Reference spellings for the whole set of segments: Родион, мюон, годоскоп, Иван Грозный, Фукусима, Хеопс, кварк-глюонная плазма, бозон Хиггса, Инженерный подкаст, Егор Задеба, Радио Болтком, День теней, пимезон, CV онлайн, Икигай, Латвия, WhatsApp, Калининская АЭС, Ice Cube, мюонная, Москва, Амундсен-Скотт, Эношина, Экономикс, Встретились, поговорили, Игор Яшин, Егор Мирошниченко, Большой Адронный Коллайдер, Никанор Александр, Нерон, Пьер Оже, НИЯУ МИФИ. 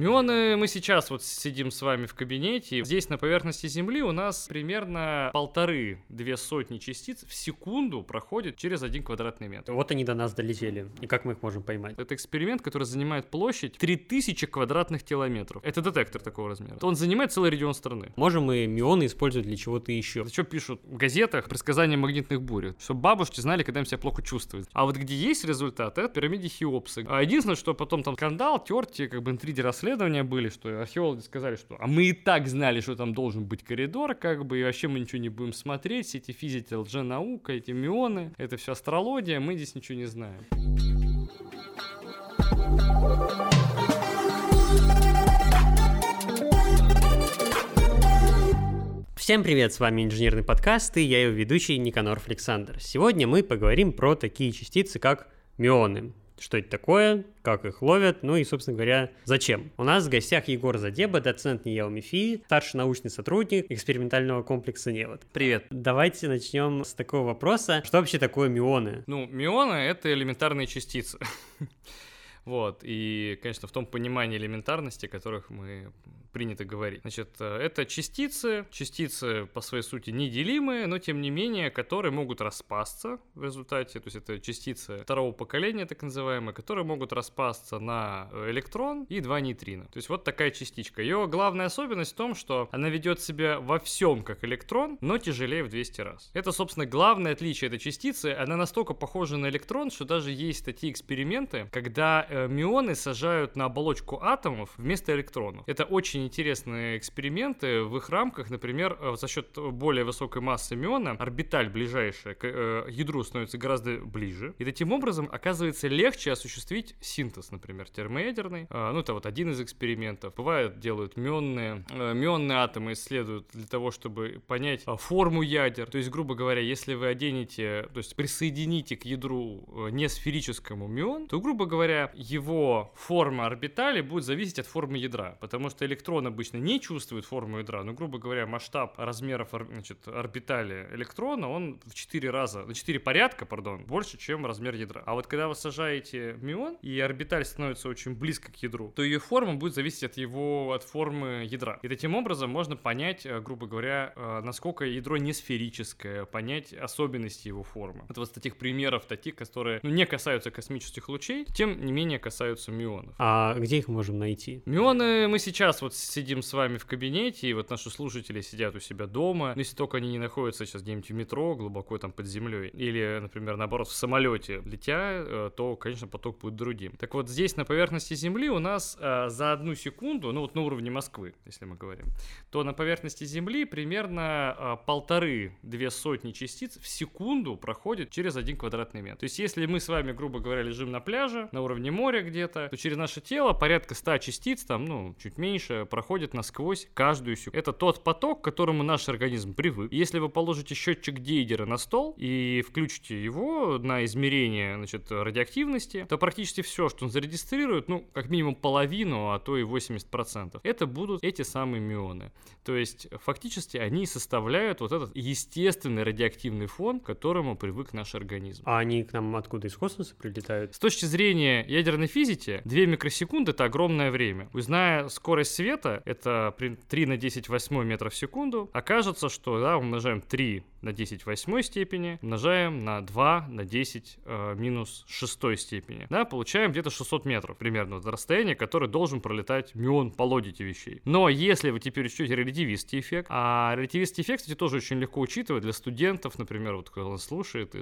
Мюоны, мы сейчас вот сидим с вами в кабинете. Здесь на поверхности Земли у нас примерно 1,5-2 сотни частиц в секунду проходит через 1 квадратный метр. Вот они до нас долетели. И как мы их можем поймать? Это эксперимент, который занимает площадь 3000 квадратных километров. Это детектор такого размера. Он занимает целый регион страны. Можем мы мюоны использовать для чего-то еще? За что пишут в газетах предсказания магнитных бурь? Чтобы бабушки знали, когда им себя плохо чувствуют. А вот где есть результат, это пирамиды Хеопса. А единственное, что потом там скандал, терти, как бы интриги расследования были, что археологи сказали, что а мы и так знали, что там должен быть коридор, как бы, и вообще мы ничего не будем смотреть, все эти физики, лженаука, эти мюоны, это все астрология, мы здесь ничего не знаем. Всем привет, с вами Инженерный подкаст, и я его ведущий Никанор Александр. Сегодня мы поговорим про такие частицы, как мюоны. Что это такое, как их ловят, ну и, собственно говоря, зачем. У нас в гостях Егор Задеба, доцент НИЯУ МИФИ, старший научный сотрудник экспериментального комплекса «Невод». Привет. Давайте начнем с такого вопроса. Что вообще такое мюоны? Ну, мюоны — это элементарные частицы. Вот, и, конечно, в том понимании элементарности, о которых мы принято говорить. Значит, это частицы по своей сути неделимые, но, тем не менее, которые могут распасться в результате, то есть это частицы второго поколения, так называемые, которые могут распасться на электрон и 2 нейтрина. То есть вот такая частичка. Ее главная особенность в том, что она ведет себя во всем как электрон, но тяжелее в 200 раз. Это, собственно, главное отличие этой частицы. Она настолько похожа на электрон, что даже есть такие эксперименты, когда мюоны сажают на оболочку атомов вместо электронов. Это очень интересные эксперименты. В их рамках, например, за счет более высокой массы мюона, орбиталь ближайшая к ядру становится гораздо ближе. И таким образом оказывается легче осуществить синтез, например, термоядерный. Ну, это вот один из экспериментов. Бывает, делают мюонные атомы, исследуют для того, чтобы понять форму ядер. То есть, грубо говоря, если вы оденете, то есть присоедините к ядру несферическому мюон, то, грубо говоря, его форма орбитали будет зависеть от формы ядра, потому что электрон обычно не чувствует форму ядра, но, грубо говоря, масштаб размеров, значит, орбитали электрона, он в 4 порядка больше, чем размер ядра. А вот когда вы сажаете мюон, и орбиталь становится очень близко к ядру, то ее форма будет зависеть от формы ядра. И таким образом можно понять, грубо говоря, насколько ядро не сферическое, понять особенности его формы. Это вот таких примеров, таких, которые не касаются космических лучей, тем не менее касаются мюонов. А где их можем найти? Мюоны, мы сейчас вот сидим с вами в кабинете, и вот наши слушатели сидят у себя дома, но если только они не находятся сейчас где-нибудь в метро, глубоко там под землей, или, например, наоборот, в самолете летя, то, конечно, поток будет другим. Так вот, здесь на поверхности Земли у нас за 1 секунду, ну вот на уровне Москвы, если мы говорим, то на поверхности Земли примерно 1,5-2 сотни частиц в секунду проходит через 1 квадратный метр. То есть, если мы с вами, грубо говоря, лежим на пляже, на уровне море где-то, то через наше тело порядка 100 частиц, там, ну, чуть меньше, проходит насквозь каждую секунду. Это тот поток, к которому наш организм привык. Если вы положите счетчик Гейгера на стол и включите его на измерение, значит, радиоактивности, то практически все, что он зарегистрирует, ну, как минимум половину, а то и 80%, это будут эти самые мюоны. То есть, фактически, они составляют вот этот естественный радиоактивный фон, к которому привык наш организм. А они к нам откуда, из космоса прилетают? С точки зрения ядерной физики 2 микросекунды — это огромное время. Узная скорость света, это 3×10⁸ метров в секунду, окажется, что да, умножаем 3×10⁸ степени, умножаем на 2×10⁻⁶ степени. Да, получаем где-то 600 метров примерно до расстояния, которое должен пролетать мюон по логике вещей. Но если вы теперь учтете релятивистский эффект, а релятивистский эффект, кстати, тоже очень легко учитывать для студентов, например, вот кто слушает,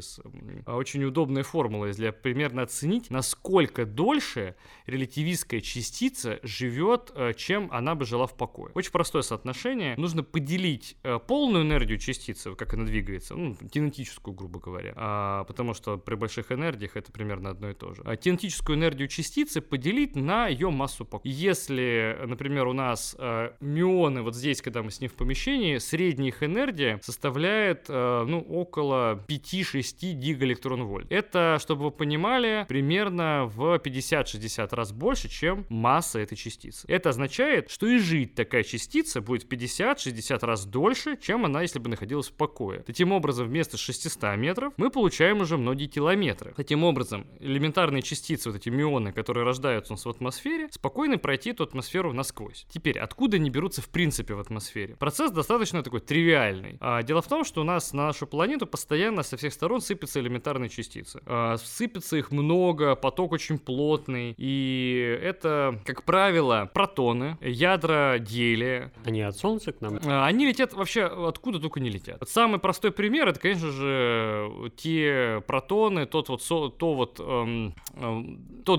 очень удобная формула для примерно оценить, насколько дольше релятивистская частица живет, чем она бы жила в покое. Очень простое соотношение. Нужно поделить полную энергию частицы, как она двигается, ну, кинетическую, грубо говоря, потому что при больших энергиях это примерно одно и то же. Кинетическую энергию частицы поделить на ее массу покоя. Если, например, у нас мюоны, вот здесь, когда мы с ним в помещении, средняя их энергия составляет около 5-6 гигаэлектрон-вольт. Это, чтобы вы понимали, примерно в 50-60 раз больше, чем масса этой частицы. Это означает, что и жить такая частица будет в 50-60 раз дольше, чем она, если бы находилась в покое. происходит. И таким образом, вместо 600 метров мы получаем уже многие километры. Таким образом, элементарные частицы, вот эти мюоны, которые рождаются у нас в атмосфере, спокойно пройти эту атмосферу насквозь. Теперь, откуда они берутся в принципе в атмосфере? Процесс достаточно такой тривиальный. Дело в том, что у нас на нашу планету постоянно со всех сторон сыпятся элементарные частицы. Сыпется их много, поток очень плотный, и это, как правило, протоны, ядра гелия. Они от Солнца к нам? Они летят вообще откуда только не летят. Самый простой пример — это, конечно же, те протоны, тот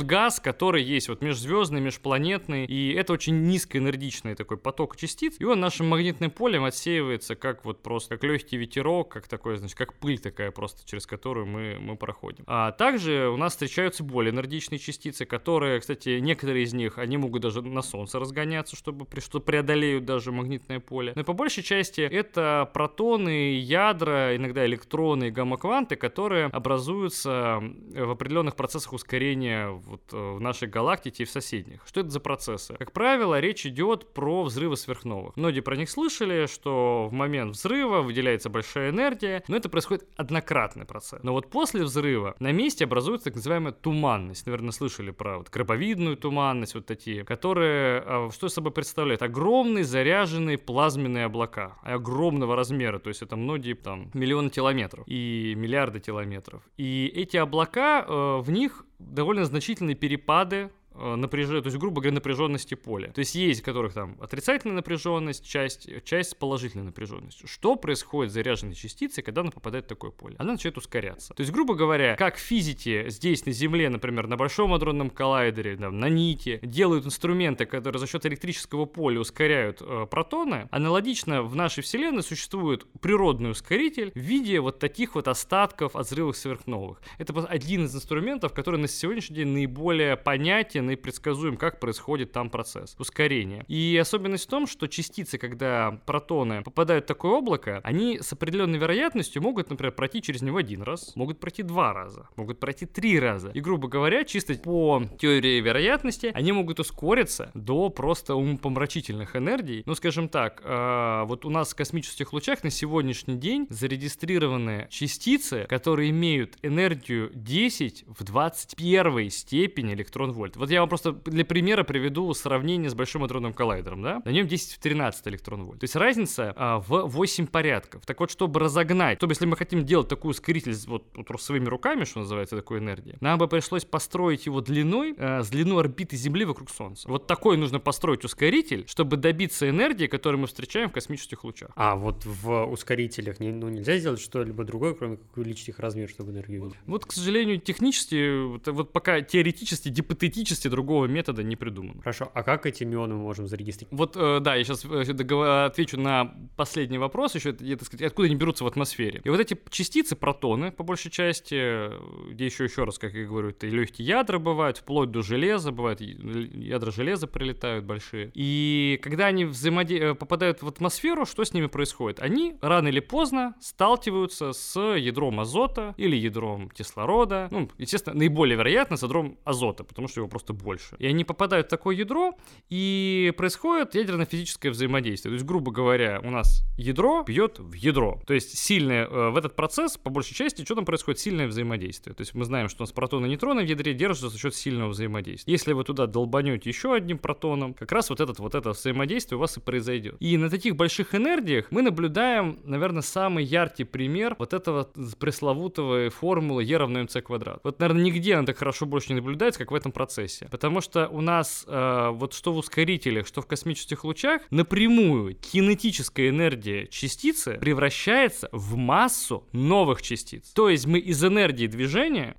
газ, который есть вот межзвездный, межпланетный, и это очень низкоэнергичный такой поток частиц, и он нашим магнитным полем отсеивается как вот просто, как легкий ветерок, как такой, значит, как пыль такая просто, через которую мы проходим. А также у нас встречаются более энергичные частицы, которые, кстати, некоторые из них, они могут даже на Солнце разгоняться, что преодолеют даже магнитное поле. Но по большей части это протоны, ядра, иногда электроны и гамма-кванты, которые образуются в определенных процессах ускорения вот в нашей галактике и в соседних. Что это за процессы? Как правило, речь идет про взрывы сверхновых. Многие про них слышали, что в момент взрыва выделяется большая энергия, но это происходит однократный процесс. Но вот после взрыва на месте образуется так называемая туманность. Наверное, слышали про вот крабовидную туманность, вот такие, которые что собой представляют? Огромные заряженные плазменные облака огромного размера, то есть это многие там миллионы километров и миллиарды километров. И эти облака, в них довольно значительные перепады напряжение, то есть, грубо говоря, напряженности поля. То есть есть, у которых там отрицательная напряженность, часть положительной напряженностью. Что происходит с заряженной частицей, когда она попадает в такое поле? Она начинает ускоряться. То есть, грубо говоря, как физики здесь на Земле, например, на Большом Адронном Коллайдере, там, на НИКе, делают инструменты, которые за счет электрического поля ускоряют протоны, аналогично в нашей Вселенной существует природный ускоритель в виде вот таких вот остатков от взрывов сверхновых. Это один из инструментов, который на сегодняшний день наиболее понятен и предсказуем, как происходит там процесс ускорения. И особенность в том, что частицы, когда протоны попадают в такое облако, они с определенной вероятностью могут, например, пройти через него один раз, могут пройти два раза, могут пройти три раза. И, грубо говоря, чисто по теории вероятности, они могут ускориться до просто умопомрачительных энергий. Ну, скажем так, вот у нас в космических лучах на сегодняшний день зарегистрированы частицы, которые имеют энергию 10 в 21 степени электрон-вольт. Вот я вам просто для примера приведу сравнение с Большим Адронным Коллайдером, да? На нем 10 в 13 электрон-вольт. То есть разница в 8 порядков. Так вот, чтобы разогнать, чтобы если мы хотим делать такой ускоритель вот своими руками, что называется, такой энергии, нам бы пришлось построить его длиной, с длину орбиты Земли вокруг Солнца. Вот такой нужно построить ускоритель, чтобы добиться энергии, которую мы встречаем в космических лучах. А вот в ускорителях нельзя сделать что-либо другое, кроме как увеличить их размер, чтобы энергию увеличить? Вот, к сожалению, технически, вот пока теоретически, гипотетически другого метода не придумано. Хорошо, а как эти мионы мы можем зарегистрировать? Вот, да, я сейчас отвечу на последний вопрос еще, так сказать, откуда они берутся в атмосфере. И вот эти частицы, протоны, по большей части, где еще раз, как я говорю, это и легкие ядра бывают, вплоть до железа, бывают ядра железа прилетают большие. И когда они попадают в атмосферу, что с ними происходит? Они рано или поздно сталкиваются с ядром азота или ядром кислорода. Ну, естественно, наиболее вероятно с ядром азота, потому что его просто больше. И они попадают в такое ядро, и происходит ядерно-физическое взаимодействие. То есть, грубо говоря, у нас ядро бьет в ядро. То есть, сильное в этот процесс, по большей части, что там происходит? Сильное взаимодействие. То есть, мы знаем, что у нас протоны и нейтроны в ядре держатся за счет сильного взаимодействия. Если вы туда долбанете еще одним протоном, как раз вот это взаимодействие у вас и произойдет. И на таких больших энергиях мы наблюдаем, наверное, самый яркий пример вот этого пресловутого формулы E=mc². Вот, наверное, нигде она так хорошо больше не наблюдается, как в этом процессе. Потому что у нас вот что в ускорителях, что в космических лучах напрямую кинетическая энергия частицы превращается в массу новых частиц. То есть мы из энергии движения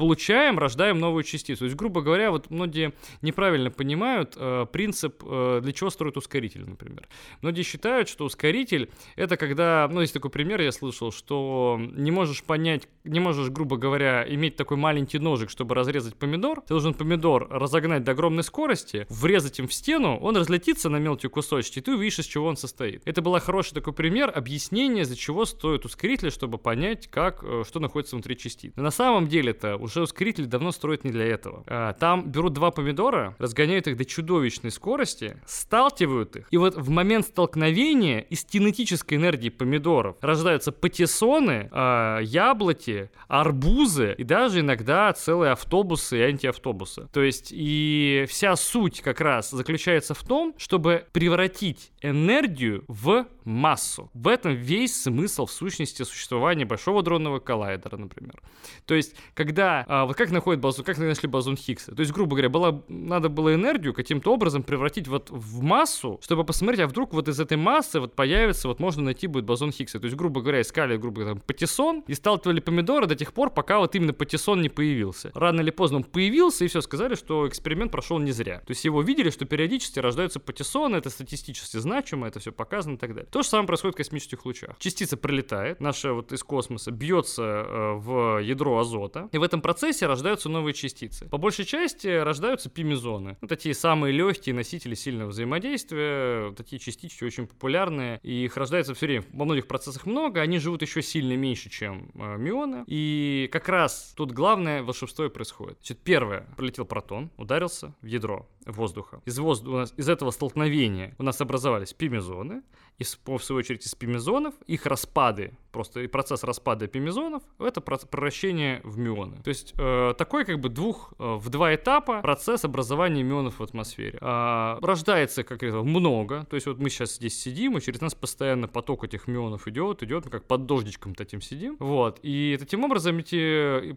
рождаем новую частицу. То есть, грубо говоря, вот многие неправильно понимают принцип, для чего строят ускоритель, например. Многие считают, что ускоритель — это когда, есть такой пример, я слышал, что не можешь понять, грубо говоря, иметь такой маленький ножик, чтобы разрезать помидор. Ты должен помидор разогнать разогнать до огромной скорости, врезать им в стену, он разлетится на мелкие кусочки, и ты увидишь, из чего он состоит. Это был хороший такой пример объяснения, из-за чего стоит ускоритель, чтобы понять, как, что находится внутри частиц. Но на самом деле-то уже ускоритель давно строят не для этого. Там берут два помидора, разгоняют их до чудовищной скорости, сталкивают их, и вот в момент столкновения из кинетической энергии помидоров рождаются патиссоны, яблоки, арбузы и даже иногда целые автобусы и антиавтобусы. То есть и вся суть как раз заключается в том, чтобы превратить энергию в массу. В этом весь смысл в сущности существования Большого Адронного Коллайдера, например. То есть, когда... вот как находят бозон, как нашли бозон Хиггса? То есть, грубо говоря, надо было энергию каким-то образом превратить вот в массу, чтобы посмотреть, а вдруг вот из этой массы вот появится, вот можно найти будет бозон Хиггса. То есть, грубо говоря, искали, там, патиссон и сталкивали помидоры до тех пор, пока вот именно патиссон не появился. Рано или поздно он появился, и все, сказали, что эксперимент прошел не зря. То есть, его видели, что периодически рождаются патиссоны, это статистически значимо, это все показано и так далее. То же самое происходит в космических лучах. Частица прилетает, наша вот из космоса, бьется в ядро азота, и в этом процессе рождаются новые частицы. По большей части рождаются пимезоны. Ну, такие самые легкие носители сильного взаимодействия, такие частички очень популярные, и их рождается все время. Во многих процессах много, они живут еще сильно меньше, чем мюоны, и как раз тут главное волшебство и происходит. Значит, первое, пролетел протон, ударился в ядро воздуха. Из этого столкновения у нас образовались пимезоны, и в свою очередь из пимезонов, их распады, просто и процесс распада пимезонов, это превращение в мюоны. То есть такой как бы в два этапа процесс образования мюонов в атмосфере. Рождается как это много, то есть вот мы сейчас здесь сидим, и через нас постоянно поток этих мюонов идет, мы как под дождичком таким сидим, вот. И таким образом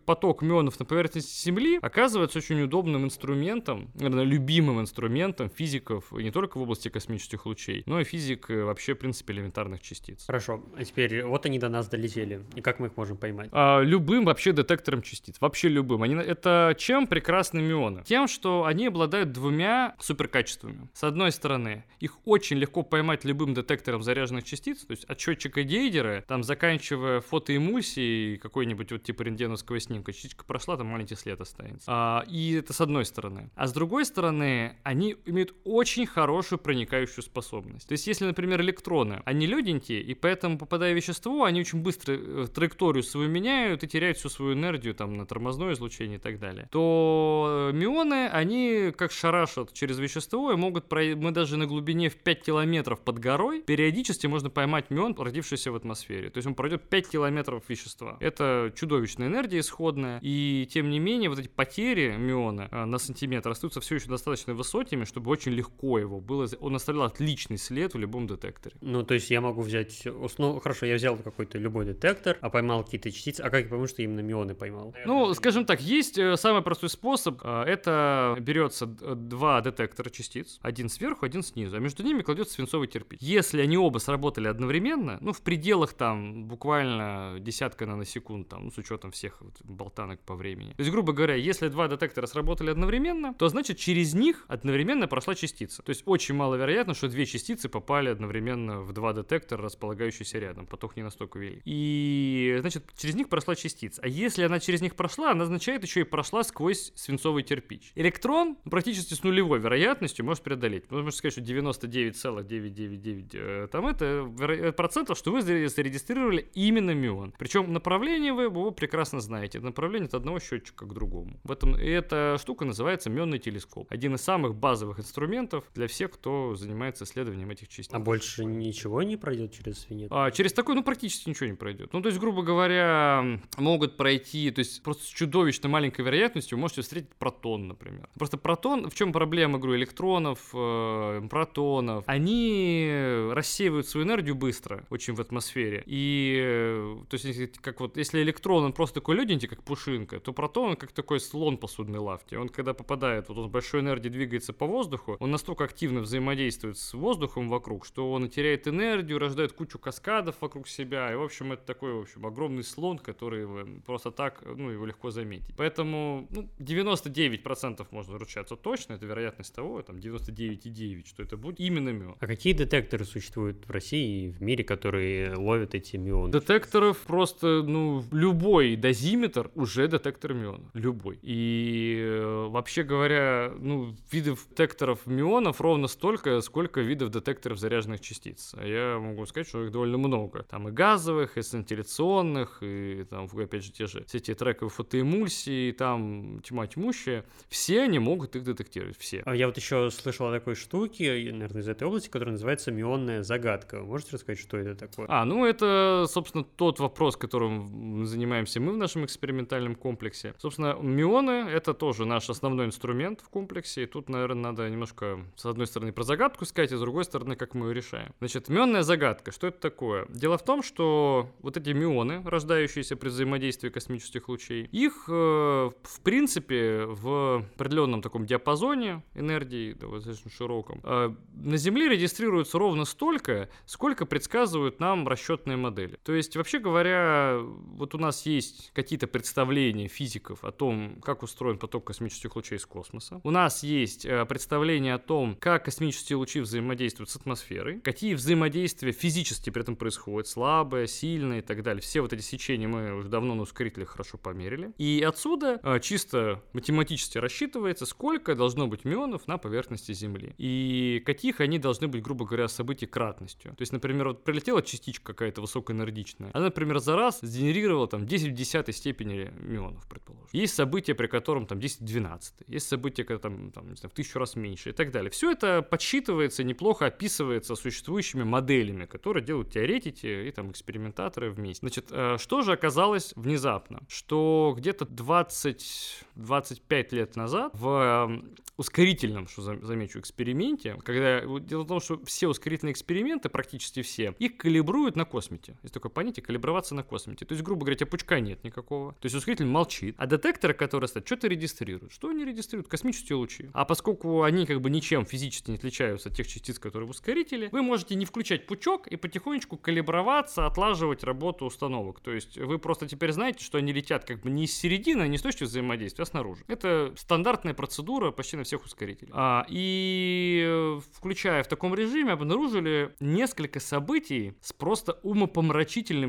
поток мюонов на поверхности Земли оказывается очень удобным инструментом, наверное, любимым инструментом физиков, и не только в области космических лучей, но и физик вообще, в принципе, элементарных частиц. Хорошо, а теперь вот они до нас долетели, и как мы их можем поймать? Любым вообще детектором частиц, вообще любым. Это чем прекрасны мюоны? Тем, что они обладают двумя суперкачествами. С одной стороны, их очень легко поймать любым детектором заряженных частиц, то есть от счетчика Гейгера, там, заканчивая фотоэмульсией какой-нибудь вот типа рентгеновского снимка, частичка прошла, там маленький след останется. И это с одной стороны. А с другой стороны, они имеют очень хорошую проникающую способность. То есть, если, например, электроны, они лёденькие, и поэтому, попадая в вещество, они очень быстро траекторию свою меняют и теряют всю свою энергию там на тормозное излучение и так далее. То мюоны, они как шарашат через вещество и могут, мы даже на глубине в 5 километров под горой, периодически можно поймать мюон, родившийся в атмосфере. То есть он пройдет 5 километров вещества. Это чудовищная энергия исходная, и тем не менее вот эти потери мюона на сантиметр остаются все еще достаточно высокими, чтобы очень легко его было. Он оставлял отличный след в любом детекторе. Ну, то есть я могу взять... Ну, хорошо, я взял какой-то любой детектор, а поймал какие-то частицы. А как я пойму, что именно мюоны поймал? Ну, скажем так, есть самый простой способ. Это берется два детектора частиц. Один сверху, один снизу. А между ними кладется свинцовый кирпич. Если они оба сработали одновременно, ну, в пределах там буквально десятка наносекунд, там, ну, с учетом всех вот болтанок по времени. То есть, грубо говоря, если два детектора сработали одновременно, то, значит, через них одновременно прошла частица. То есть очень маловероятно, что две частицы попали одновременно в два детектора, располагающиеся рядом. Поток не настолько велик. И, значит, через них прошла частица. А если она через них прошла, она означает еще и прошла сквозь свинцовый кирпич. Электрон практически с нулевой вероятностью может преодолеть. Можно сказать, что 99,999 там это процентов, что вы зарегистрировали именно мюон. Причем направление вы его прекрасно знаете. Направление от одного счетчика к другому. И эта штука называется мюонный телескоп. Один из самых базовых инструментов для всех, кто занимается исследованием этих частиц. А больше ничего не пройдет через свинец? Через такой, практически ничего не пройдет. Ну, то есть, грубо говоря, могут пройти, то есть, просто с чудовищно маленькой вероятностью вы можете встретить протон, например. Просто протон, в чем проблема, говорю, электронов, протонов? Они рассеивают свою энергию быстро, очень в атмосфере. И, то есть, как вот, если электрон, он просто такой лёденький, как пушинка, то протон, он как такой слон посудной лавки. Он, когда попадает, вот он с большой энергией двигается по воздуху, он настолько активно взаимодействует с воздухом вокруг, что он теряет энергию, рождает кучу каскадов вокруг себя, и, в общем, это такой, в общем, огромный слон, который просто так, ну, его легко заметить. Поэтому, ну, 99% можно ручаться точно, это вероятность того, там, 99,9, что это будет именно мион. А какие детекторы существуют в России и в мире, которые ловят эти мионы? Детекторов просто, ну, любой дозиметр уже детектор мионов, любой. И вообще говоря, ну, видов детекторов мионов ровно столько, сколько видов детекторов заряженных частиц. Я могу сказать, что их довольно много. Там и газовых, и сентиляционных, и там, опять же, те же все эти трековые фотоэмульсии, там тьма тьмущая. Все они могут их детектировать, все. Я вот еще слышал о такой штуке, наверное, из этой области, которая называется мионная загадка. Можете рассказать, что это такое? Ну это, собственно, тот вопрос, которым занимаемся мы в нашем экспериментальном комплексе. Собственно, мионы — это тоже наш основной инструмент в комплексе. И тут, наверное, надо немножко, с одной стороны, про загадку сказать, и с другой стороны, как мы ее решаем. Значит, мионная загадка. Что это такое? Дело в том, что вот эти мионы, рождающиеся при взаимодействии космических лучей, их, в принципе, в определенном таком диапазоне энергии, достаточно широком, на Земле регистрируется ровно столько, сколько предсказывают нам расчетные модели. То есть, вообще говоря, вот у нас есть какие-то представления физиков о том, как устроен поток космических лучей из космоса. У нас есть представление о том, как космические лучи взаимодействуют с атмосферой, какие взаимодействия физически при этом происходят, слабые, сильные и так далее. Все вот эти сечения мы уже давно на ускорителях хорошо померили. И отсюда чисто математически рассчитывается, сколько должно быть мионов на поверхности Земли. И каких они должны быть, грубо говоря, событий кратностью. То есть, например, вот прилетела частичка какая-то высокоэнергичная, она, например, за раз сгенерировала там 10 в 10 степени мионов, предположим. Есть события, при котором там 10 в 12. Есть события, когда там, не знаю, в 1000 раз меньше и так далее. Все это подсчитывается, неплохо описывается существующими моделями, которые делают теоретики и там экспериментаторы вместе. Значит, что же оказалось внезапно? Что где-то 20-25 лет назад в ускорительном, что замечу, эксперименте, когда дело в том, что все ускорительные эксперименты, практически все, их калибруют на космете. Есть такое понятие — калиброваться на космете. То есть, грубо говоря, у тебя пучка нет никакого. То есть ускоритель молчит. А детекторы, которые стоят, что-то регистрируют. Что они регистрируют? Космические лучи. А поскольку они как бы ничем физически не отличаются от тех частиц, которые в ускорителе, вы можете не включать пучок и потихонечку калиброваться, отлаживать работу установок. То есть вы просто теперь знаете, что они летят как бы не из середины, а не с точки взаимодействия, а снаружи. Это стандартная процедура почти на всех ускорителей. И включая в таком режиме, обнаружили несколько событий с просто умопомрачительной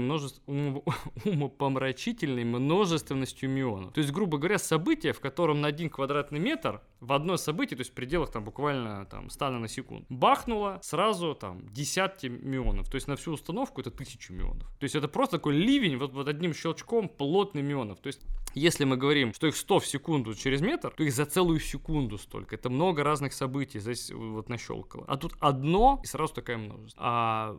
множественностью мионов. То есть, грубо говоря, событие, в котором на 1 квадратный метр в одно событие, то есть в пределах там буквально там 100 наносекунд, бахнуло сразу там десятки мионов. То есть на всю установку это 1000 мионов. То есть это просто такой ливень, вот одним щелчком плотный мионов. То есть если мы говорим, что их 100 в секунду через метр, то их за целую секунду столько. Это много разных событий здесь вот нащелкало. А тут одно и сразу такая множество.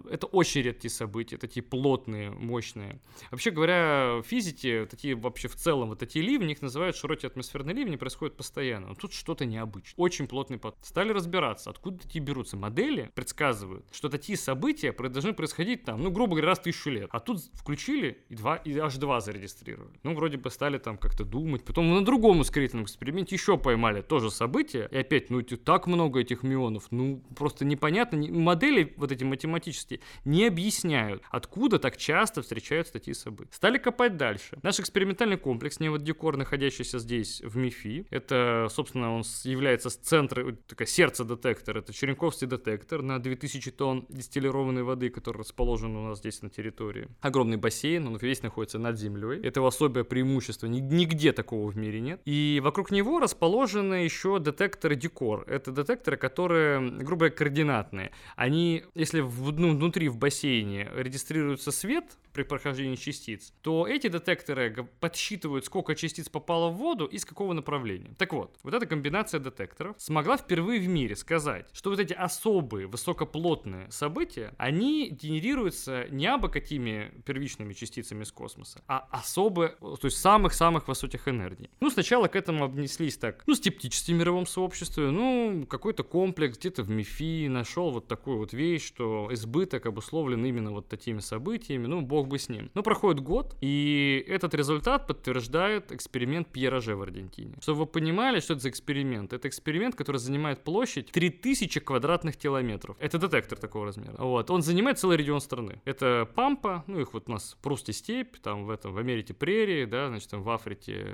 Это очень редкие события, такие плотные, мощные. Вообще говоря, физики, такие вообще в целом, вот такие ливни, их называют широкие атмосферные ливни, происходят постоянно. Но тут что-то необычное. Очень плотный поток. Стали разбираться, откуда такие берутся. Модели предсказывают, что такие события должны происходить там, ну, грубо говоря, раз в 1000 лет. А тут включили и аж 2 зарегистрировали. Ну, вроде бы стали там как-то думать. Потом на другом ускорительном эксперименте еще поймали то же событие. И опять, ну, так много этих мионов. Ну, просто непонятно. Модели вот эти математические не объясняют, откуда так часто встречаются такие события. Стали копать дальше. Наш экспериментальный комплекс «Невод-Декор», находящийся здесь в МИФИ, это, собственно, он является центром, такое сердце детектора. Это черенковский детектор на 2000 тонн дистиллированной воды, который расположен у нас здесь на территории. Огромный бассейн, он весь находится над землей. Это его особое преимущество. Нигде такого в мире нет. И вокруг него расположены еще детекторы «Декор». Это детекторы, которые, грубо говоря, координатные. Они, если внутри в бассейне регистрируется свет при прохождении частиц, то эти детекторы подсчитывают, сколько частиц попало в воду и с какого направления. Так вот, вот эта комбинация детекторов смогла впервые в мире сказать, что вот эти особые высокоплотные события, они генерируются не абы какими первичными частицами из космоса, а особо, то есть самых-самых высоких энергий. Ну, сначала к этому обнеслись так, ну, скептически в мировом сообществе, ну, какой-то комплекс где-то в МИФИ нашел вот такую вот вещь, что избыток обусловлен именно вот такими событиями, ну, бог бы с ним. Но проходит год, и этот результат подтверждает эксперимент Пьера Оже в Аргентине. Чтобы вы понимали, что это за эксперимент. Это эксперимент, который занимает площадь 3000 квадратных километров. Это детектор такого размера. Вот. Он занимает целый регион страны. Это пампа, ну их вот у нас просто степь, там в Америке прерии, да, значит, там в Африке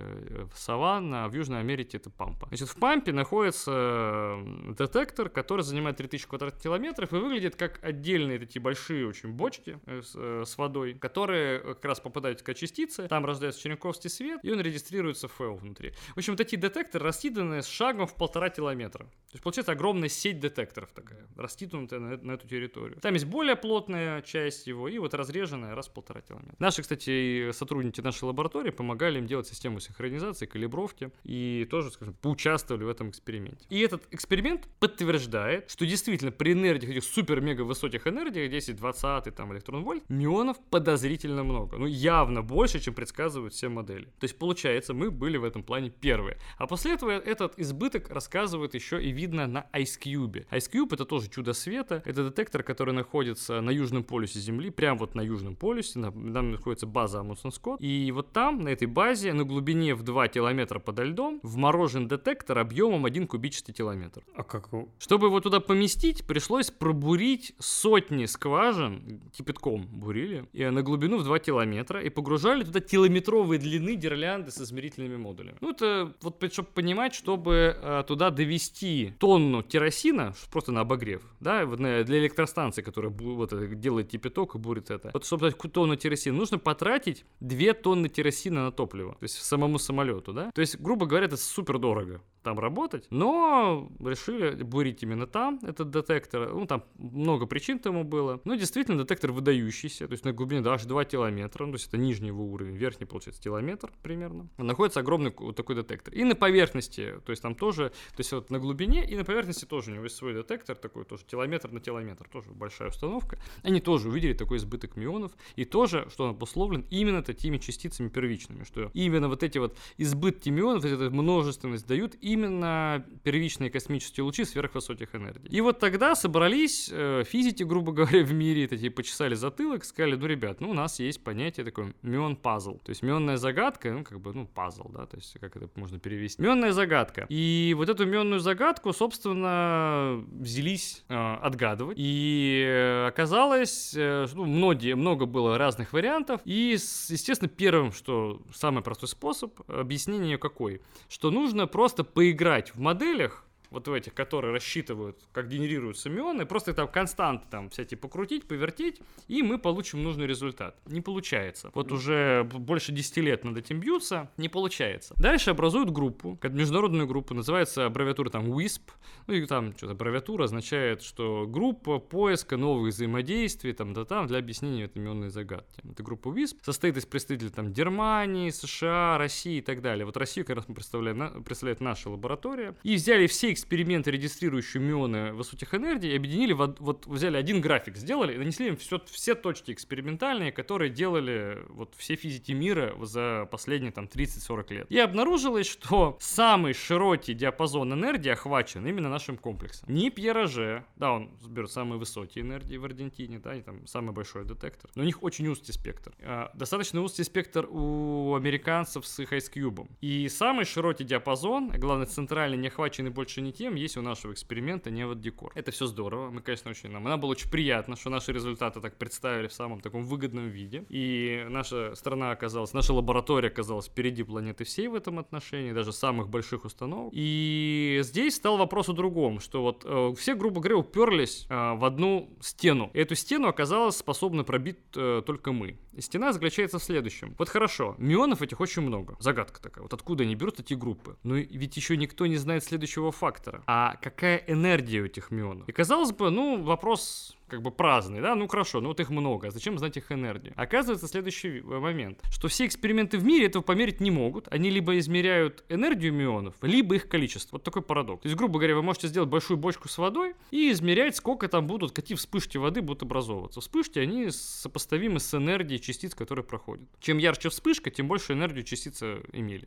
саванна, а в Южной Америке это пампа. Значит, в пампе находится детектор, который занимает 3000 квадратных километров и выглядит как отдельные такие большие очень бочки с водой, которые как раз попадают в частицы, там рождается черниковский свет, и он регистрируется в ФЭО внутри. В общем, такие детекторы раскиданы с шагом в 1,5 километра. То есть, получается, огромная сеть детекторов такая, раскинутая на эту территорию. Там есть более плотная часть его, и вот разреженная раз в 1,5 километра. Наши, кстати, сотрудники нашей лаборатории помогали им делать систему синхронизации, калибровки, и тоже, скажем, поучаствовали в этом эксперименте. И этот эксперимент подтверждает, что действительно при энергиях, этих супер-мега-высоких энергиях, 10-20 там, электрон-вольт, мюонов подозрительно много. Ну, явно больше, чем предсказывают все модели. То есть, получается, мы были в этом плане первые. А после этого этот избыток рассказывает еще и видно на Ice Cube. Ice Cube — это тоже чудо света. Это детектор, который находится на южном полюсе Земли, прямо вот на южном полюсе. Там находится база Амундсен-Скотт. И вот там, на этой базе, на глубине в 2 километра подо льдом, вморожен детектор объемом 1 кубический километр. А как? Чтобы его туда поместить, пришлось пробурить сотни скважин, кипятком бурили, и на глубину в 2 километра, и погружали туда километровые длины гирлянды с измерительными модулями. Ну, это вот, чтобы понимать, чтобы туда довести тонну керосина, просто на обогрев, да, для электростанции, которая вот, делает кипяток и бурит это. Вот, чтобы дать тонну керосина, нужно потратить 2 тонны керосина на топливо, то есть самому самолету, да. То есть, грубо говоря, это супер дорого там работать, но решили бурить именно там этот детектор. Ну, там много причин тому было. Ну, действительно, детектор выдающийся, то есть на глубине даже 2 километра, ну, то есть это нижний его уровень, верхний, получается, километр примерно. Находится огромный вот такой детектор. И на поверхности, то есть там тоже, то есть вот на глубине и на поверхности тоже у него есть свой детектор, такой тоже километр на километр, тоже большая установка. Они тоже увидели такой избыток мюонов, и тоже, что он обусловлен именно такими частицами первичными, что именно вот эти вот избытки мюонов, эта множественность дают именно первичные космические лучи сверхвысоких энергий. И вот тогда собрались физики, грубо говоря, в мире, такие почесали затылок, сказали, ну, ребят, ну, у нас есть понятие такое мюон-пазл, то есть мюонная загадка, ну, как бы, ну, пазл, да, то есть как это можно перевести? Мюонная загадка. И вот эту мюонную загадку, собственно, взялись отгадывать. И оказалось, что много было разных вариантов. И, естественно, первым, что самый простой способ объяснения какой, что нужно просто поиграть в моделях, вот в этих, которые рассчитывают, как генерируются мюоны, просто там константы там всякие покрутить, повертеть, и мы получим нужный результат. Не получается. Вот уже больше 10 лет над этим бьются, не получается. Дальше образуют группу, международную группу, называется аббревиатура там WISP, ну и там что-то аббревиатура означает, что группа поиска новых взаимодействий там для объяснения этой мюонной загадки. Эта группа WISP состоит из представителей там Германии, США, России и так далее. Вот Россию как раз мы представляет наша лаборатория. И взяли все эксперименты, регистрирующие мюоны высоких энергий, объединили, вот взяли один график, сделали, и нанесли им все точки экспериментальные, которые делали вот все физики мира за последние там 30-40 лет. И обнаружилось, что самый широкий диапазон энергии охвачен именно нашим комплексом. Не Пьер Оже, да, он берет самые высокие энергии в Аргентине, да, и там самый большой детектор, но у них очень узкий спектр. Достаточно узкий спектр у американцев с их Ice Cube. И самый широкий диапазон, главное, центральный, не охваченный больше не тем, есть у нашего эксперимента Невод декор. Это все здорово. Мы, конечно, нам было очень приятно, что наши результаты так представили в самом таком выгодном виде. И наша страна оказалась, наша лаборатория оказалась впереди планеты всей в этом отношении, даже самых больших установок. И здесь стал вопрос о другом, что вот все, грубо говоря, уперлись в одну стену. И эту стену оказалось способны пробить только мы. И стена заключается в следующем. Вот хорошо, мюонов этих очень много. Загадка такая. Вот откуда они берут эти группы? Но ведь еще никто не знает следующего факта. А какая энергия у этих мюонов? И казалось бы, ну, вопрос как бы праздный, да, ну хорошо, ну вот их много, а зачем знать их энергию? Оказывается, следующий момент, что все эксперименты в мире этого померить не могут, они либо измеряют энергию мюонов, либо их количество, вот такой парадокс. То есть, грубо говоря, вы можете сделать большую бочку с водой и измерять, сколько там будут, какие вспышки воды будут образовываться. Вспышки, они сопоставимы с энергией частиц, которые проходят. Чем ярче вспышка, тем больше энергию частицы имели.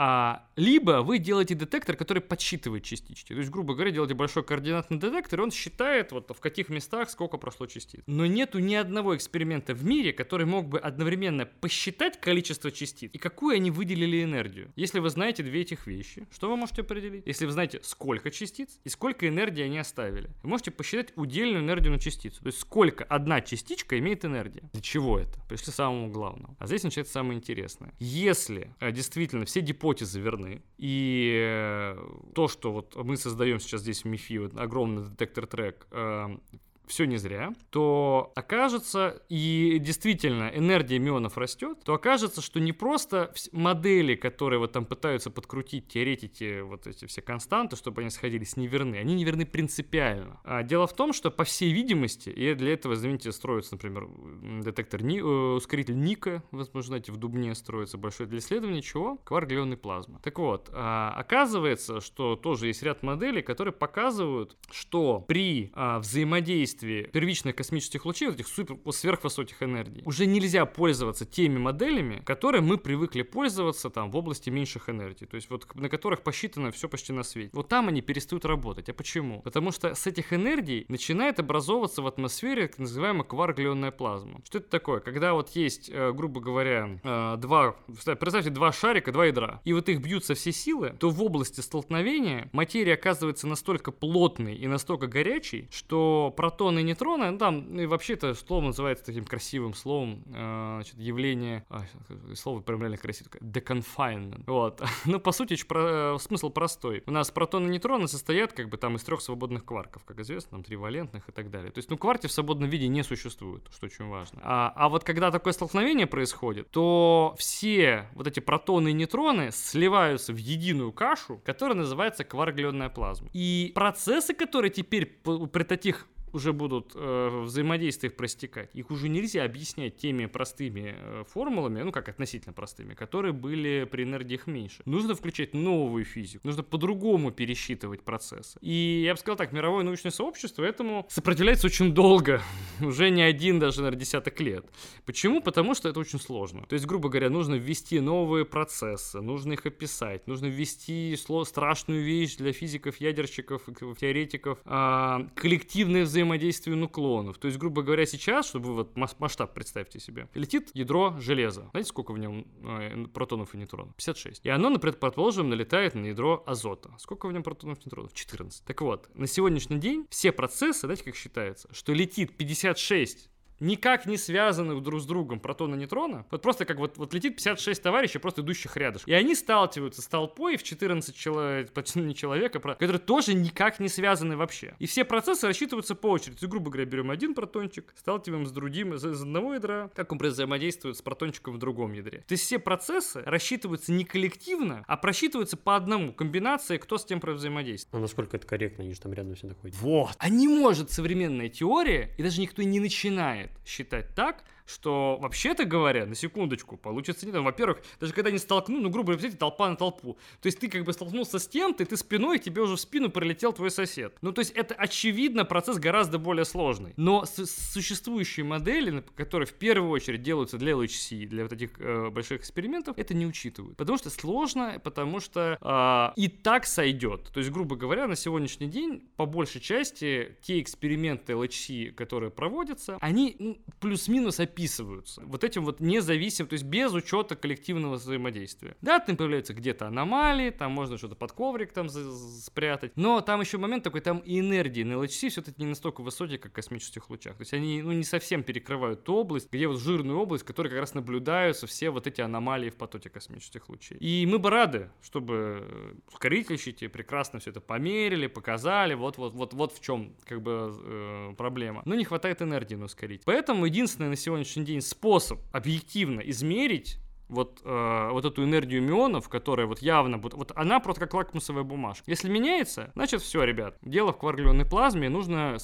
Либо вы делаете детектор, который подсчитывает частички, то есть, грубо говоря, делаете большой координатный детектор, и он считает, вот в каких местах сколько прошло частиц. частиц. Но нету ни одного эксперимента в мире, который мог бы одновременно посчитать количество частиц и какую они выделили энергию. Если вы знаете две этих вещи, что вы можете определить? Если вы знаете, сколько частиц и сколько энергии они оставили, вы можете посчитать удельную энергию на частицу. То есть сколько одна частичка имеет энергии. Для чего это? Пришли к самому главному. А здесь начинается самое интересное. Если действительно все гипотезы верны, и то, что вот мы создаем сейчас здесь в МИФИ, вот, огромный детектор-трек, все не зря, то окажется, и действительно энергия мионов растет, то окажется, что не просто модели, которые вот там пытаются подкрутить теоретики, вот эти все константы, чтобы они сходились, неверны. Они неверны принципиально. А дело в том, что по всей видимости, и для этого, извините, строится, например, детектор ускоритель НИКА, возможно, знаете, в Дубне строится большой для исследования, чего? Кварк-глюонной плазмы. Так вот, оказывается, что тоже есть ряд моделей, которые показывают, что при взаимодействии первичных космических лучей, вот этих супер сверхвысоких энергий, уже нельзя пользоваться теми моделями, которые мы привыкли пользоваться там в области меньших энергий, то есть вот на которых посчитано все почти на свете. Вот там они перестают работать. А почему? Потому что с этих энергий начинает образовываться в атмосфере так называемая кварк-глюонная плазма. Что это такое? Когда вот есть, грубо говоря, представьте, два шарика, два ядра, и вот их бьют со всей силы, то в области столкновения материя оказывается настолько плотной и настолько горячей, что протон и нейтроны, ну, там и вообще-то слово называется таким красивым словом, значит, явление, слово прям реально красивое, deconfinement. Вот. Ну, по сути, смысл простой. У нас протоны и нейтроны состоят как бы там из трех свободных кварков, как известно, там тривалентных и так далее. То есть, ну, кварки в свободном виде не существуют, что очень важно. А вот когда такое столкновение происходит, то все вот эти протоны и нейтроны сливаются в единую кашу, которая называется кварк-глюонная плазма. И процессы, которые теперь при таких уже будут взаимодействиях проистекать. Их уже нельзя объяснять теми простыми формулами, ну как относительно простыми, которые были при энергиях меньше. Нужно включать новую физику, нужно по-другому пересчитывать процессы. И я бы сказал так, мировое научное сообщество этому сопротивляется очень долго, уже не один, даже, наверное, десяток лет. Почему? Потому что это очень сложно. То есть, грубо говоря, нужно ввести новые процессы, нужно их описать, нужно ввести страшную вещь для физиков, ядерщиков, теоретиков, коллективное взаимодействию нуклонов. То есть, грубо говоря, сейчас, чтобы вы вот масштаб представьте себе, летит ядро железа. Знаете, сколько в нем протонов и нейтронов? 56. И оно, например, предположим, налетает на ядро азота. Сколько в нем протонов и нейтронов? 14. Так вот, на сегодняшний день все процессы, знаете, как считается, что летит 56 никак не связанных друг с другом протона и нейтрона, вот просто как вот летит 56 товарищей, просто идущих рядышком. И они сталкиваются с толпой в 14 человек, не человека, которые тоже никак не связаны вообще. И все процессы рассчитываются по очереди. И, грубо говоря, берем один протончик, сталкиваем с другим из одного ядра, как он взаимодействует с протончиком в другом ядре. То есть все процессы рассчитываются не коллективно, а просчитываются по одному, комбинации, кто с тем взаимодействует. Но насколько это корректно, они же там рядом все находятся. Вот! А не может современная теория, и даже никто не начинает считать так, что вообще-то говоря, на секундочку, получится не там. Во-первых, даже когда они столкнулись, ну, грубо говоря, толпа на толпу. То есть ты как бы столкнулся с тем, ты спиной, тебе уже в спину прилетел твой сосед. Ну, то есть это, очевидно, процесс гораздо более сложный. Но существующие модели, которые в первую очередь делаются для LHC, для вот этих больших экспериментов, это не учитывают. Потому что сложно, потому что и так сойдет. То есть, грубо говоря, на сегодняшний день, по большей части, те эксперименты LHC, которые проводятся, они плюс-минус описываются вот этим вот независимым, то есть без учета коллективного взаимодействия. Да, там появляются где-то аномалии, там можно что-то под коврик там спрятать, но там еще момент такой, там и энергии на LHC все-таки не настолько высокие, как в космических лучах. То есть они, ну, не совсем перекрывают ту область, где вот жирную область, в которой как раз наблюдаются все вот эти аномалии в потоке космических лучей. И мы бы рады, чтобы ускорительщики прекрасно все это померили, показали, вот в чем как бы проблема. Но не хватает энергии на ускоритель. Поэтому единственное на сегодня день способ объективно измерить вот эту энергию мионов, которая вот явно будет, вот она просто как лакмусовая бумажка. Если меняется, значит все, ребят, дело в кварк-глюонной плазме, нужно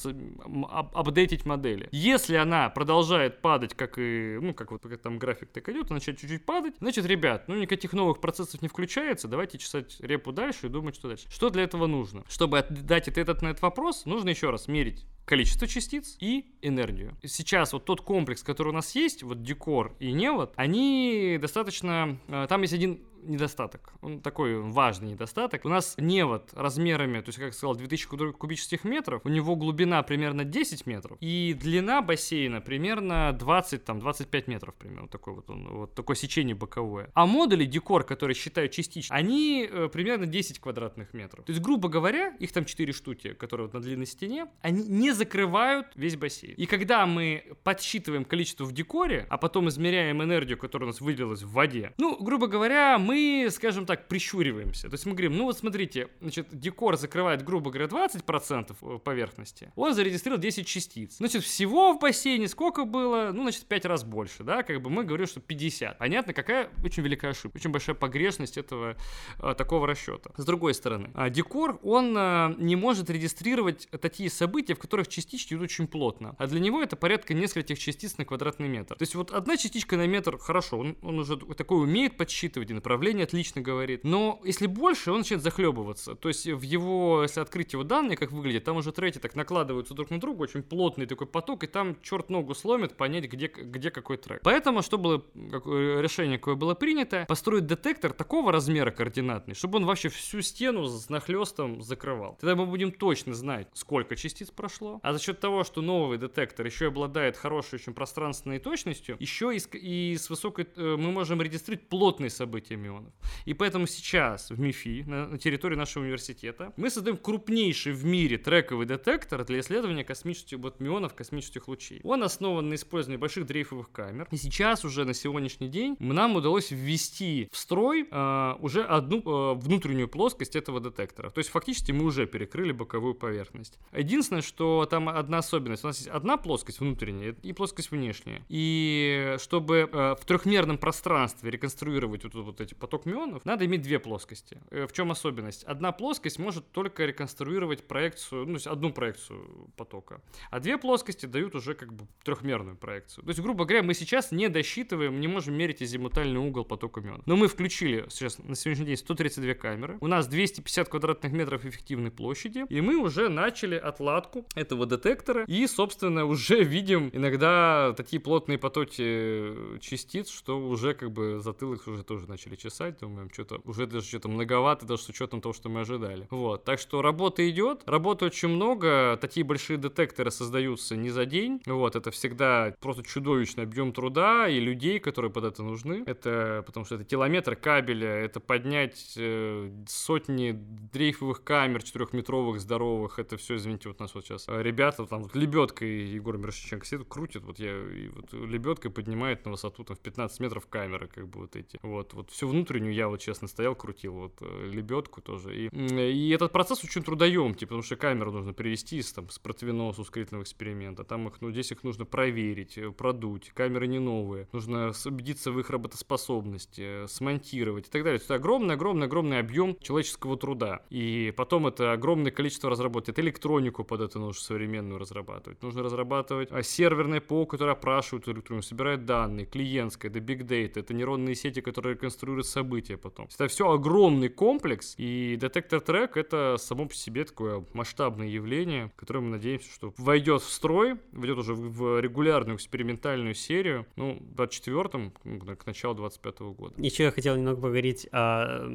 апдейтить модели. Если она продолжает падать, как и, ну, как вот там график так идет, она начинает чуть-чуть падать, значит, ребят, ну, никаких новых процессов не включается, давайте чесать репу дальше и думать, что дальше. Что для этого нужно? Чтобы отдать этот на этот вопрос, нужно еще раз мерить количество частиц и энергию. Сейчас вот тот комплекс, который у нас есть, вот Декор и Невод, они достаточно... Там есть один недостаток. Он такой важный недостаток. У нас Невод размерами, то есть, как я сказал, 2000 кубических метров, у него глубина примерно 10 метров, и длина бассейна примерно 20-25 метров, примерно, такой вот он, вот такое сечение боковое. А модули, декор, которые считают частично, они примерно 10 квадратных метров. То есть, грубо говоря, их там 4 штуки, которые вот на длинной стене, они не закрывают весь бассейн. И когда мы подсчитываем количество в декоре, а потом измеряем энергию, которая у нас выделилась в воде, ну, грубо говоря, мы, скажем так, прищуриваемся. То есть мы говорим, ну вот смотрите, значит, декор закрывает, грубо говоря, 20% поверхности, он зарегистрировал 10 частиц. Значит, всего в бассейне сколько было? Ну, значит, 5 раз больше, да, как бы мы говорим, что 50. Понятно, какая очень великая ошибка, очень большая погрешность этого такого расчета. С другой стороны, декор, он не может регистрировать такие события, в которых частички идут очень плотно, а для него это порядка нескольких частиц на квадратный метр. То есть вот одна частичка на метр, хорошо, он уже такой умеет подсчитывать, и направление отлично говорит, но если больше, он начинает захлебываться. То есть в его, если открыть его данные, как выглядит, там уже трети так накладываются друг на друга, очень плотный такой поток, и там черт ногу сломит понять, где какой трек. Поэтому, что было, какое решение какое было принято, построить детектор такого размера координатный, чтобы он вообще всю стену с нахлёстом закрывал. Тогда мы будем точно знать, сколько частиц прошло, а за счет того, что новый детектор еще и обладает хорошей очень пространственной точностью, еще и с высокой, мы можем регистрировать плотные события мионов. И поэтому сейчас в МИФИ, на территории нашего университета, мы создаем крупнейший в мире трековый детектор для исследования космических мионов, космических лучей. Он основан на использовании больших дрейфовых камер. И сейчас уже на сегодняшний день нам удалось ввести в строй уже одну внутреннюю плоскость этого детектора. То есть фактически мы уже перекрыли боковую поверхность. Единственное, что там одна особенность. У нас есть одна плоскость внутренняя и плоскость внешняя. И чтобы в трехмерном пространстве реконструировать вот эти поток мионов, надо иметь две плоскости. В чем особенность? Одна плоскость может только реконструировать проекцию, ну, то есть одну проекцию потока, а две плоскости дают уже как бы трехмерную проекцию. То есть, грубо говоря, мы сейчас не досчитываем, не можем мерить азимутальный угол потока мионов. Но мы включили сейчас на сегодняшний день 132 камеры, у нас 250 квадратных метров эффективной площади, и мы уже начали отладку этого детектора, и, собственно, уже видим иногда такие плотные потоки частиц, что уже как бы затылок уже тоже начали чесать, думаем, что-то уже даже что-то многовато, даже с учетом того, что мы ожидали. Вот, так что работа идет, работы очень много, такие большие детекторы создаются не за день, вот, это всегда просто чудовищный объем труда и людей, которые под это нужны, это потому что это километр кабеля, это поднять сотни дрейфовых камер 4-метровых здоровых, это все, извините, вот у нас вот сейчас ребята там вот лебедкой, Егор Мирошниченко сидит, крутит, вот я и вот лебедкой поднимает на высоту там в 15 метров камеры, как бы вот эти, вот всю внутреннюю я вот честно стоял, крутил вот лебедку тоже, и этот процесс очень трудоемкий, потому что камеру нужно перевести с противного сускорительного эксперимента, там их, ну, здесь их нужно проверить, продуть, камеры не новые, нужно убедиться в их работоспособности, смонтировать и так далее. Это огромный-огромный-огромный объем человеческого труда, и потом это огромное количество разработки, это электронику под это нужно современную разрабатывать, нужно разрабатывать серверное ПО, которое опрашивает электронику, собирает данные, клиентское, это big data, это нейронные сети, которые реконструируют события потом. Это все огромный комплекс, и детектор-трек — это само по себе такое масштабное явление, которое, мы надеемся, что войдет в строй, войдет уже в регулярную экспериментальную серию, ну, в 24-м, к началу 25-го года. Еще я хотел немного поговорить о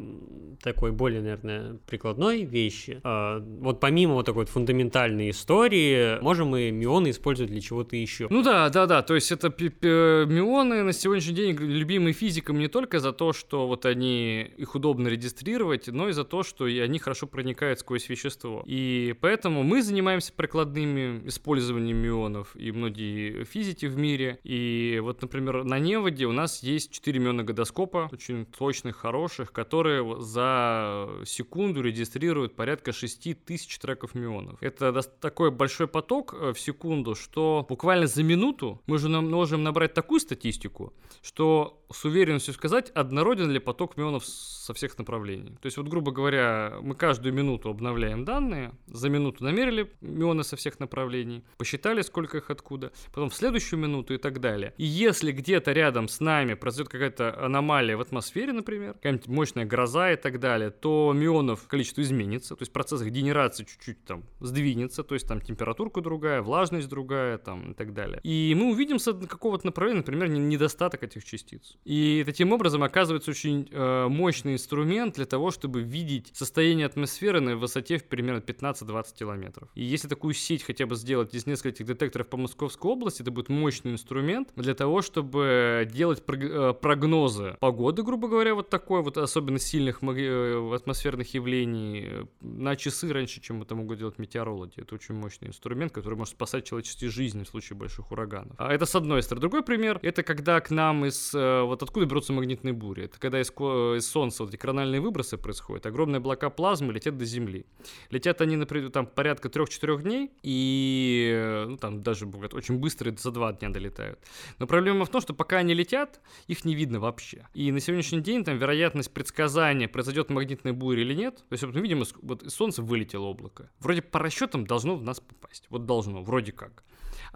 такой более, наверное, прикладной вещи. Вот помимо вот такой вот фундаментальной истории, можем мы мионы использовать для чего-то еще? Ну да, то есть это мионы на сегодняшний день любимые физикам не только за то, что вот они, их удобно регистрировать, но и за то, что и они хорошо проникают сквозь вещество. И поэтому мы занимаемся прикладными использованием мионов, и многие физики в мире. И вот, например, на Неводе у нас есть 4 мионогодоскопа, очень точных, хороших, которые за секунду регистрируют порядка 6000 треков мионов. Это такой большой поток в секунду, что буквально за минуту мы же можем набрать такую статистику, что с уверенностью сказать, однороден ли поток мионов со всех направлений. То есть, вот, грубо говоря, мы каждую минуту обновляем данные, за минуту намерили мионы со всех направлений, посчитали, сколько их откуда, потом в следующую минуту и так далее. И если где-то рядом с нами произойдет какая-то аномалия в атмосфере, например, какая-нибудь мощная гроза и так далее, то мионов количество изменится, то есть процесс их генерации чуть-чуть там сдвинется, то есть там температурка другая, влажность другая там и так далее. И мы увидим с какого-то направления, например, недостаток этих частиц. И таким образом оказывается очень мощный инструмент для того, чтобы видеть состояние атмосферы на высоте в примерно 15-20 километров. И если такую сеть хотя бы сделать из нескольких детекторов по Московской области, это будет мощный инструмент для того, чтобы делать прогнозы погоды, грубо говоря, вот такой вот, особенно сильных атмосферных явлений на часы раньше, чем это могут делать метеорологи. Это очень мощный инструмент, который может спасать человеческие жизни в случае больших ураганов. А это с одной стороны. Другой пример, это когда к нам из... Вот откуда берутся магнитные бури? Это когда из Солнца вот эти корональные выбросы происходят. Огромные облака плазмы летят до Земли. Летят они, например, там порядка 3-4 дней, и там даже бывает очень быстро за 2 дня долетают. Но проблема в том, что пока они летят, их не видно вообще. И на сегодняшний день там вероятность предсказания, произойдет магнитная буря или нет, то есть, вот, видимо, вот из Солнца вылетело облако. Вроде по расчетам должно в нас попасть. Вот должно, вроде как.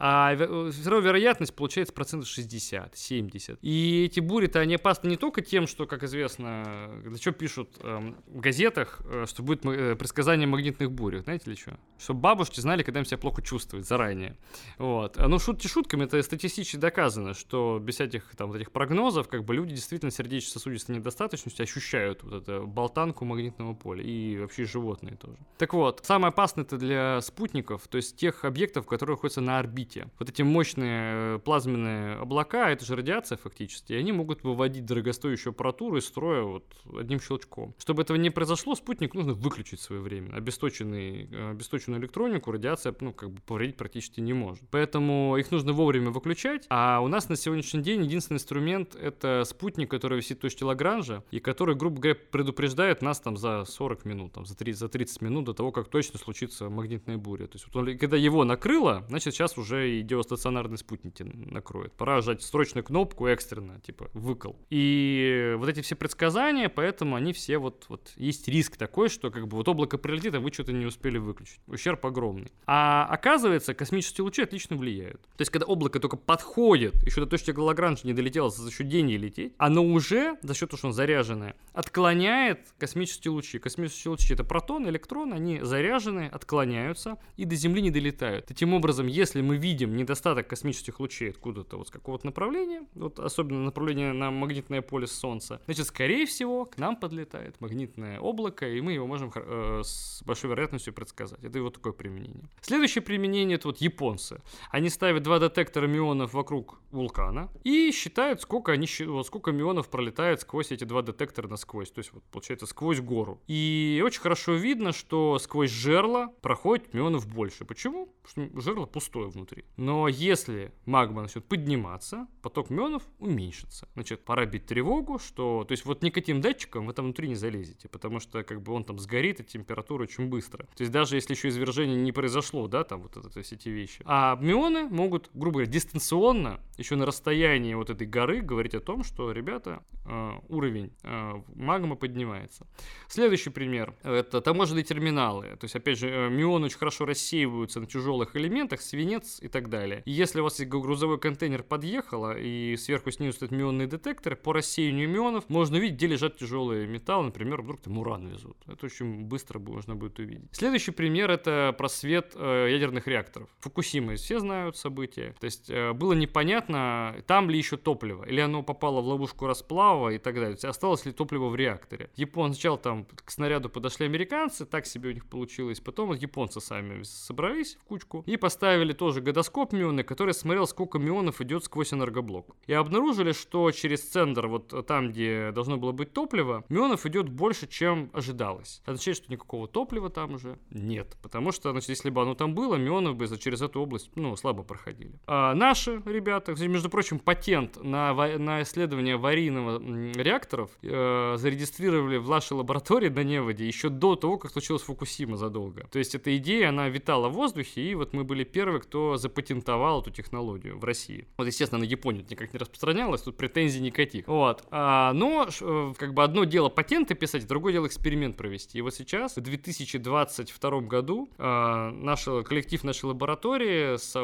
А все равно вероятность получается процентов 60-70. И эти бури-то они опасны не только тем, что, как известно, для чего пишут в газетах, что будет предсказание магнитных бурь. Знаете ли что? Чтобы бабушки знали, когда им себя плохо чувствуют заранее. Вот. Но шутки шутками, это статистически доказано, что без всяких там вот этих прогнозов, как бы люди действительно сердечно-сосудистой недостаточностью ощущают вот эту болтанку магнитного поля. И вообще животные тоже. Так вот, самое опасное это для спутников, то есть тех объектов, которые находятся на орбите. Вот эти мощные плазменные облака, это же радиация фактически, и они могут выводить дорогостоящую аппаратуру из строя вот одним щелчком. Чтобы этого не произошло, спутник нужно выключить своевременно. Обесточенную электронику радиация повредить практически не может. Поэтому их нужно вовремя выключать. А у нас на сегодняшний день единственный инструмент — это спутник, который висит в точке Лагранжа, и который, грубо говоря, предупреждает нас там, за 40 минут, там, за 30 минут до того, как точно случится магнитная буря. То есть вот когда его накрыло, значит, сейчас уже и геостационарные спутники накроют. Пора жать срочно кнопку экстренно, выкол. И вот эти все предсказания, поэтому они все вот есть риск такой, что облако прилетит, а вы что-то не успели выключить. Ущерб огромный. А оказывается, космические лучи отлично влияют. То есть, когда облако только подходит, еще до точки Лагранжа не долетело, за счет день не лететь, оно уже, за счет того, что оно заряженное, отклоняет космические лучи. Космические лучи — это протоны, электроны, они заряжены, отклоняются и до Земли не долетают. Таким образом, если мы видим недостаток космических лучей откуда-то, вот с какого-то направления, вот особенно направление на магнитное поле Солнца, значит, скорее всего, к нам подлетает магнитное облако, и мы его можем с большой вероятностью предсказать. Это его такое применение. Следующее применение — это японцы. Они ставят 2 детектора мионов вокруг вулкана и считают, сколько мионов пролетает сквозь эти 2 детектора насквозь. То есть, получается, сквозь гору. И очень хорошо видно, что сквозь жерло проходит мионов больше. Почему? Потому что жерло пустое внутри. Но если магма начнет подниматься, поток мионов уменьшится. Значит, пора бить тревогу, что... То есть вот никаким датчиком вы там внутри не залезете, потому что он там сгорит, и температура очень быстро. То есть даже если еще извержение не произошло, да, там все эти вещи. А мионы могут, грубо говоря, дистанционно, еще на расстоянии вот этой горы, говорить о том, что, ребята, уровень магмы поднимается. Следующий пример — это таможенные терминалы. То есть, опять же, мионы очень хорошо рассеиваются на тяжелых элементах, свинец и так далее. И если у вас грузовой контейнер подъехал, и сверху снизу стоят мионные детекторы, по рассеянию мионов можно увидеть, где лежат тяжелые металлы, например, вдруг там уран везут. Это очень быстро можно будет увидеть. Следующий пример — это просвет ядерных реакторов. Фукусима, все знают события. То есть было непонятно, там ли еще топливо, или оно попало в ловушку расплава и так далее. То есть осталось ли топливо в реакторе. Сначала там к снаряду подошли американцы, так себе у них получилось. Потом японцы сами собрались в кучку и поставили тоже годоскоп мионы, который смотрел, сколько мионов идет сквозь энергоблок. И обнаружили, что через центр, вот там, где должно было быть топливо, мионов идет больше, чем ожидалось. Это означает, что никакого топлива там уже нет. Потому что, значит, если бы оно там было, мионы бы через эту область, слабо проходили. А наши ребята, между прочим, патент на исследование аварийного реакторов зарегистрировали в нашей лаборатории на Неводе еще до того, как случилась Фукусима задолго. То есть эта идея, она витала в воздухе, и вот мы были первые, кто запатентовал эту технологию в России. Естественно, на Японию это никак не распространялось, тут претензий никаких. Но одно дело патенты писать, другое дело эксперимент провести. И вот сейчас, в 2022 году, коллектив нашей лаборатории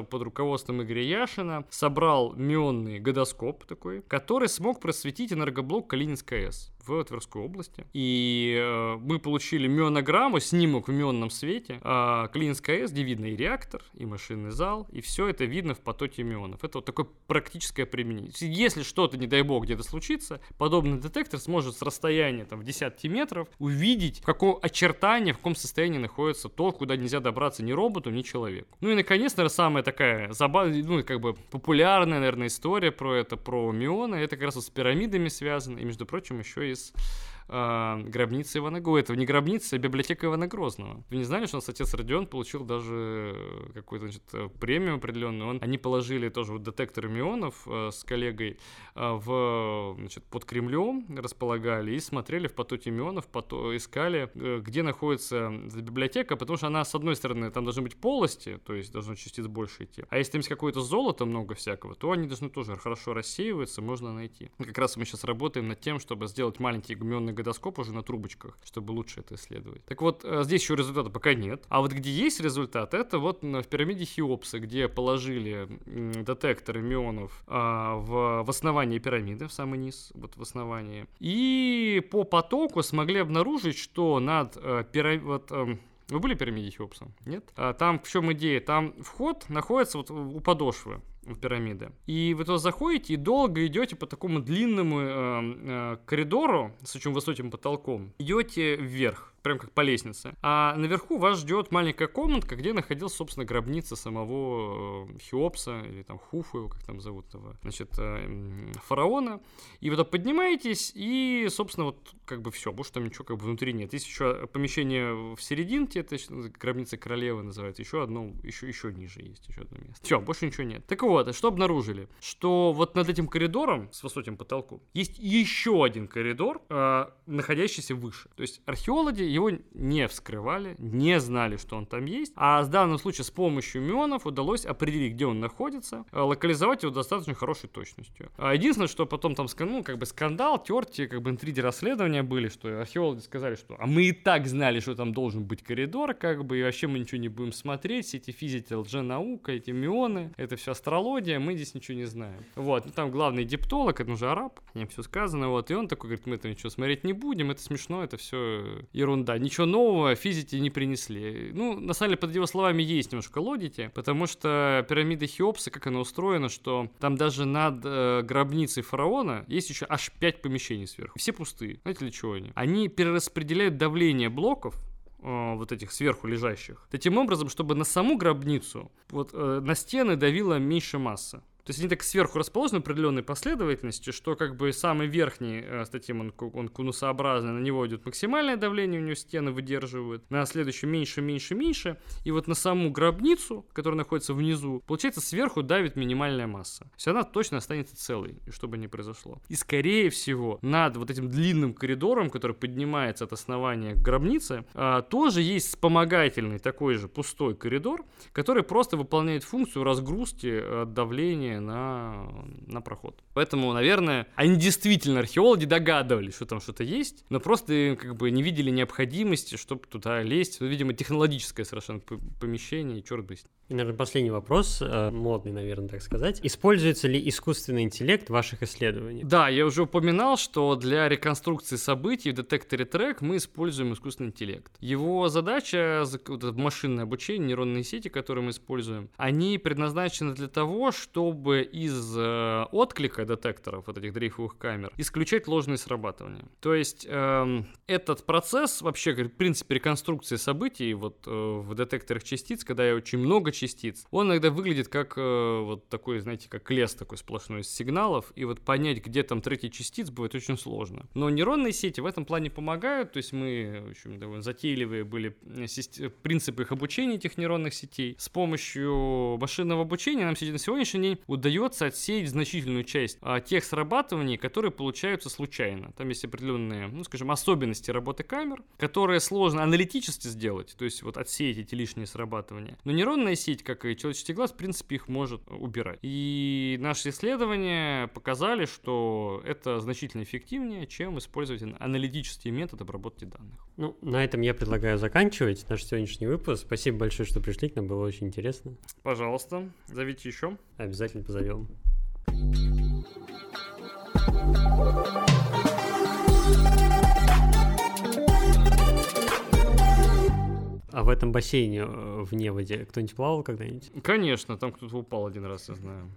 под руководством Игоря Яшина собрал мионный годоскоп такой, который смог просветить энергоблок Калининской АЭС в Тверской области. И мы получили мюонограмму, снимок в мюонном свете. Калининская АЭС, где видно и реактор, и машинный зал, и все это видно в потоке мюонов. Это вот такое практическое применение. Если что-то, не дай бог, где-то случится, подобный детектор сможет с расстояния там, в десятки метров увидеть, в каком очертании, в каком состоянии находится то, куда нельзя добраться ни роботу, ни человеку. Ну и, наконец, наверное, самая такая популярная, наверное, история про это, про мюоны. Это как раз вот с пирамидами связано, и, между прочим, еще и с гробницы Ивана Грозного. Это не гробница, а библиотека Ивана Грозного. Вы не знали, что у нас отец Родион получил даже какую-то премию определенную. Они положили тоже вот детектор мюонов с коллегой под Кремлем, располагали и смотрели в потоке мюонов, искали, где находится библиотека, потому что она, с одной стороны, там должны быть полости, то есть должно частиц больше идти. А если там есть какое-то золото, много всякого, то они должны тоже хорошо рассеиваться, можно найти. И как раз мы сейчас работаем над тем, чтобы сделать маленький мюонный годоскоп уже на трубочках, чтобы лучше это исследовать. Так вот, здесь еще результата пока нет. А вот где есть результат, это вот в пирамиде Хеопса, где положили детекторы мюонов в основании пирамиды, в самый низ, вот в основании. И по потоку смогли обнаружить, что над пирамидой... Вы были в пирамиде Хеопса? Нет? Там, в чем идея? Там вход находится вот у подошвы пирамиды. И вы туда заходите и долго идете по такому длинному коридору с очень высоким потолком. Идете вверх, прям как по лестнице. А наверху вас ждет маленькая комнатка, где находилась, собственно, гробница самого Хеопса, или там Хуфу, его как там зовут, этого, фараона. И вы туда поднимаетесь, и, собственно, все, потому что там ничего внутри нет. Есть еще помещение в серединке, это гробница королевы называется, еще ниже есть, еще одно место. Все, больше ничего нет. Так вот, что обнаружили? Что вот над этим коридором с высоким потолком есть еще один коридор, находящийся выше. То есть археологи его не вскрывали, не знали, что он там есть. А в данном случае с помощью мюонов удалось определить, где он находится, локализовать его достаточно хорошей точностью. Единственное, что потом там скандал, терти, интриги расследования были, что археологи сказали, что а мы и так знали, что там должен быть коридор, и вообще мы ничего не будем смотреть, все эти физики, лженаука, эти мюоны, это все астрология. Мы здесь ничего не знаем. Вот, там главный диптолог, это уже араб, о нем все сказано, вот, и он такой говорит, мы это ничего смотреть не будем, это смешно, это все ерунда, ничего нового физики не принесли. Ну, на самом деле, под его словами есть немножко логики, потому что пирамида Хеопса, как она устроена, что там даже над гробницей фараона есть еще аж 5 помещений сверху, все пустые, знаете, для чего они? Они перераспределяют давление блоков, вот этих сверху лежащих, таким образом, чтобы на саму гробницу на стены давила меньше масса. То есть они так сверху расположены в определенной последовательности, что самый верхний, он конусообразный, на него идет максимальное давление, у него стены выдерживают, на следующем меньше, и вот на саму гробницу, которая находится внизу, получается, сверху давит минимальная масса. То есть она точно останется целой, что бы ни произошло. И, скорее всего, над вот этим длинным коридором, который поднимается от основания к гробнице, тоже есть вспомогательный такой же пустой коридор, который просто выполняет функцию разгрузки давления на проход. Поэтому, наверное, они действительно, археологи, догадывались, что там что-то есть, но просто не видели необходимости, чтобы туда лезть. Видимо, технологическое совершенно помещение, и черт бы с ним. И, наверное, последний вопрос, модный, наверное, так сказать. Используется ли искусственный интеллект в ваших исследованиях? Да, я уже упоминал, что для реконструкции событий в детекторе трек мы используем искусственный интеллект. Его задача, машинное обучение, нейронные сети, которые мы используем, они предназначены для того, чтобы из отклика детекторов, этих дрейфовых камер, исключать ложные срабатывания. То есть этот процесс вообще, в принципе, реконструкции событий в детекторах частиц, когда очень много частиц, он иногда выглядит как такой, знаете, как лес такой сплошной из сигналов, и понять, где там третья частица, будет очень сложно. Но нейронные сети в этом плане помогают, то есть мы, в общем, довольно затейливые были принципы их обучения, этих нейронных сетей. С помощью машинного обучения нам на сегодняшний день удается отсеять значительную часть тех срабатываний, которые получаются случайно. Там есть определенные, особенности работы камер, которые сложно аналитически сделать, то есть отсеять эти лишние срабатывания. Но нейронная сеть, как и человеческий глаз, в принципе, их может убирать. И наши исследования показали, что это значительно эффективнее, чем использовать аналитический метод обработки данных. Ну, на этом я предлагаю заканчивать наш сегодняшний выпуск. Спасибо большое, что пришли к нам, было очень интересно. Пожалуйста, зовите еще. Обязательно позовем. А в этом бассейне в Неводе кто-нибудь плавал когда-нибудь? Конечно, там кто-то упал один раз, я знаю.